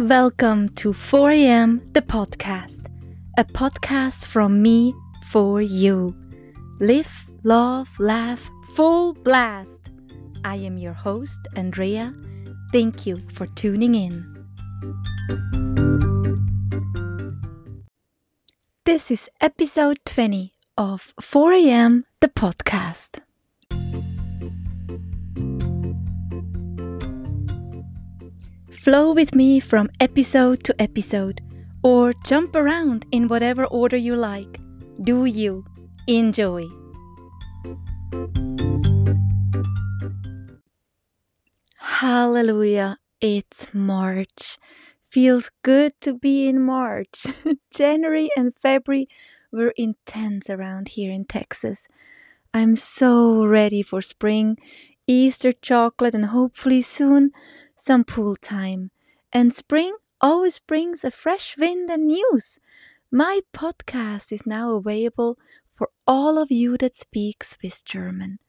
Welcome to 4am the Podcast, a podcast from me for you. Live, love, laugh, full blast. I am your host, Andrea. Thank you for tuning in. This is episode 20 of 4am the Podcast. Flow with me from episode to episode, or jump around in whatever order you like. Do you enjoy? Hallelujah, it's March. Feels good to be in March. January and February were intense around here in Texas. I'm so ready for spring, Easter chocolate, and hopefully soon some pool time. And spring always brings a fresh wind and news. My podcast is now available for all of you that speak Swiss German.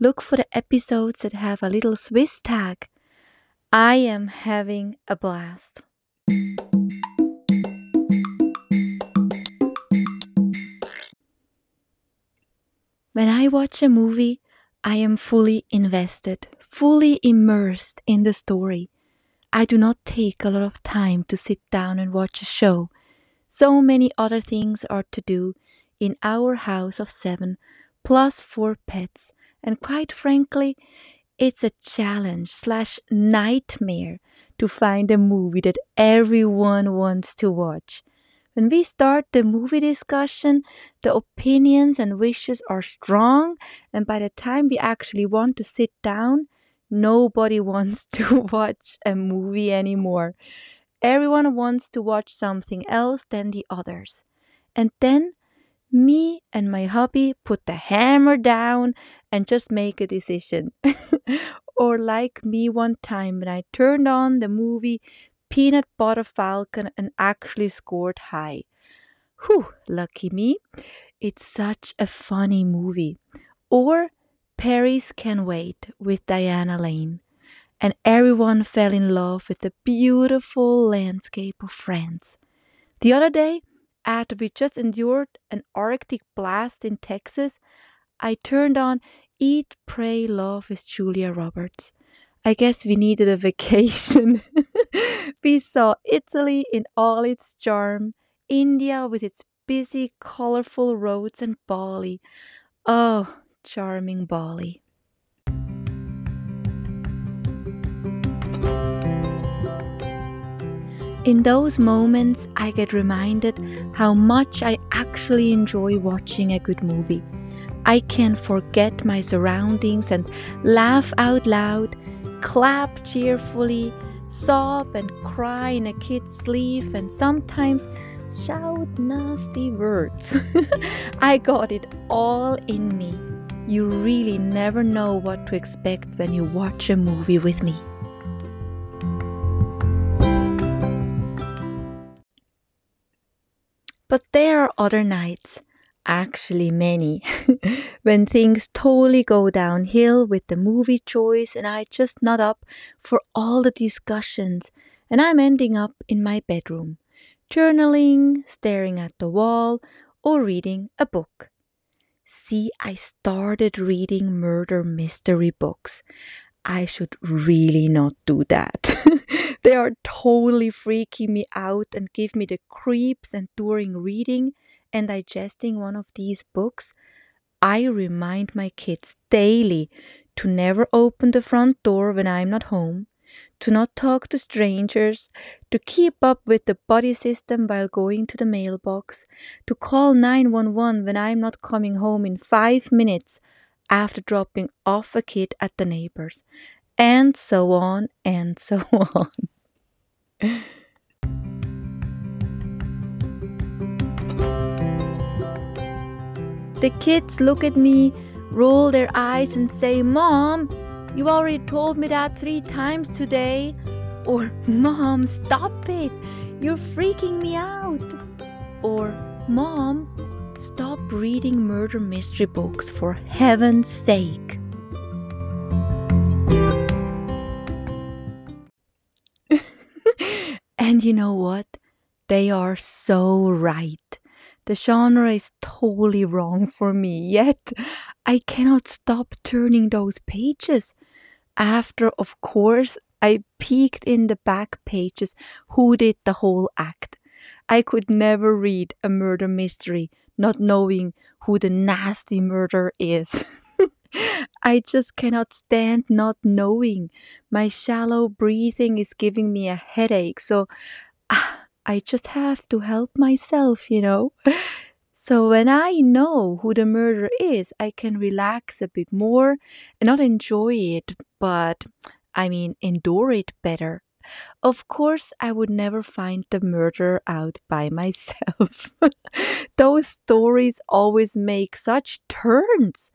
Look for the episodes that have a little Swiss tag. I am having a blast. When I watch a movie, I am fully invested, fully immersed in the story. I do not take a lot of time to sit down and watch a show. So many other things are to do in our house of 7, plus 4 pets. And quite frankly, it's a challenge/nightmare to find a movie that everyone wants to watch. When we start the movie discussion, the opinions and wishes are strong, and by the time we actually want to sit down, nobody wants to watch a movie anymore. Everyone wants to watch something else than the others. And then me and my hubby put the hammer down and just make a decision. Or like me one time when I turned on the movie Peanut Butter Falcon and actually scored high. Whew, lucky me. It's such a funny movie. Or Paris Can Wait with Diana Lane. And everyone fell in love with the beautiful landscape of France. The other day, after we just endured an Arctic blast in Texas, I turned on Eat, Pray, Love with Julia Roberts. I guess we needed a vacation. We saw Italy in all its charm, India with its busy, colorful roads, and Bali. Oh, charming Bali. In those moments, I get reminded how much I actually enjoy watching a good movie. I can forget my surroundings and laugh out loud, clap cheerfully, sob and cry in a kid's sleeve, and sometimes shout nasty words. I got it all in me. You really never know what to expect when you watch a movie with me. But there are other nights, actually many, when things totally go downhill with the movie choice and I just nut up for all the discussions and I'm ending up in my bedroom, journaling, staring at the wall, or reading a book. See, I started reading murder mystery books. I should really not do that. They are totally freaking me out and give me the creeps, and during reading and digesting one of these books, I remind my kids daily to never open the front door when I'm not home, to not talk to strangers, to keep up with the buddy system while going to the mailbox, to call 911 when I'm not coming home in 5 minutes after dropping off a kid at the neighbor's, and so on and so on. The kids look at me, roll their eyes and say, "Mom, you already told me that 3 times today." Or, "Mom, stop it. You're freaking me out." Or, "Mom, stop reading murder mystery books for heaven's sake." And you know what? They are so right. The genre is totally wrong for me, yet I cannot stop turning those pages. After, of course, I peeked in the back pages who did the whole act. I could never read a murder mystery not knowing who the nasty murderer is. I just cannot stand not knowing. My shallow breathing is giving me a headache, so I just have to help myself, you know. So when I know who the murderer is, I can relax a bit more and not enjoy it, but I mean endure it better. Of course, I would never find the murderer out by myself. Those stories always make such turns.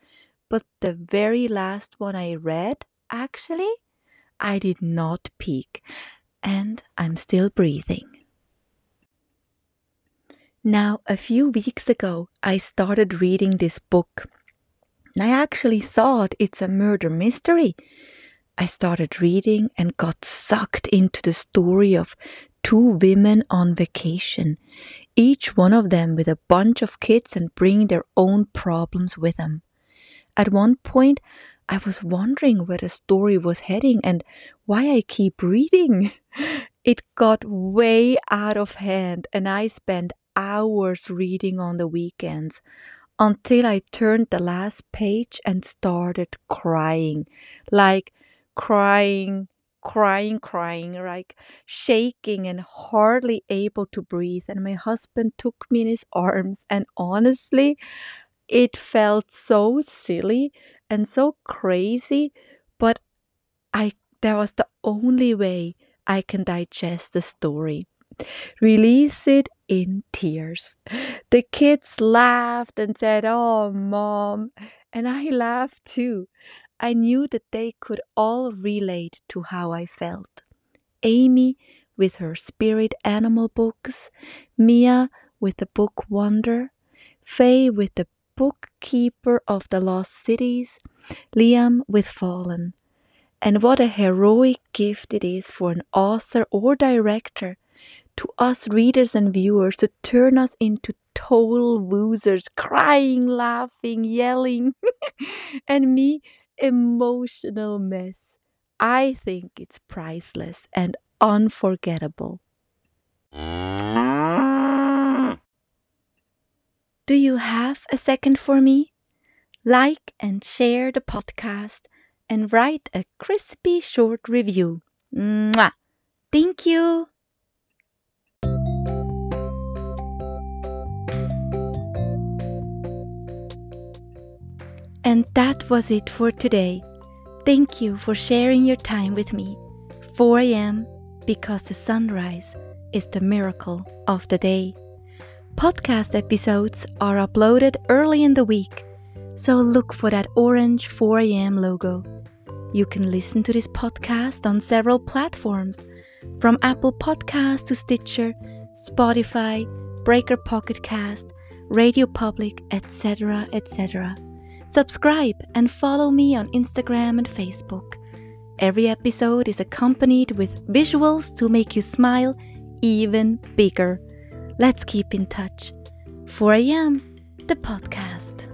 But the very last one I read, actually, I did not peek, and I'm still breathing. Now, a few weeks ago, I started reading this book. I actually thought it's a murder mystery. I started reading and got sucked into the story of two women on vacation, each one of them with a bunch of kids and bringing their own problems with them. At one point, I was wondering where the story was heading and why I keep reading. It got way out of hand and I spent hours reading on the weekends until I turned the last page and started crying. Like crying, like shaking and hardly able to breathe. And my husband took me in his arms and honestly, it felt so silly and so crazy, but that was the only way I can digest the story. Release it in tears. The kids laughed and said, "Oh, Mom," and I laughed too. I knew that they could all relate to how I felt. Amy with her spirit animal books, Mia with the book Wonder, Faye with the book Keeper of the Lost Cities, Liam with Fallen. And what a heroic gift it is for an author or director to us readers and viewers to turn us into total losers, crying, laughing, yelling, and me, emotional mess. I think it's priceless and unforgettable. Do you have a second for me? Like and share the podcast and write a crispy short review. Mwah! Thank you! And that was it for today. Thank you for sharing your time with me. 4am, because the sunrise is the miracle of the day. Podcast episodes are uploaded early in the week, so look for that orange 4am logo. You can listen to this podcast on several platforms, from Apple Podcasts to Stitcher, Spotify, Breaker Pocket Cast, Radio Public, etc., etc. Subscribe and follow me on Instagram and Facebook. Every episode is accompanied with visuals to make you smile even bigger. Let's keep in touch. 4am, the podcast.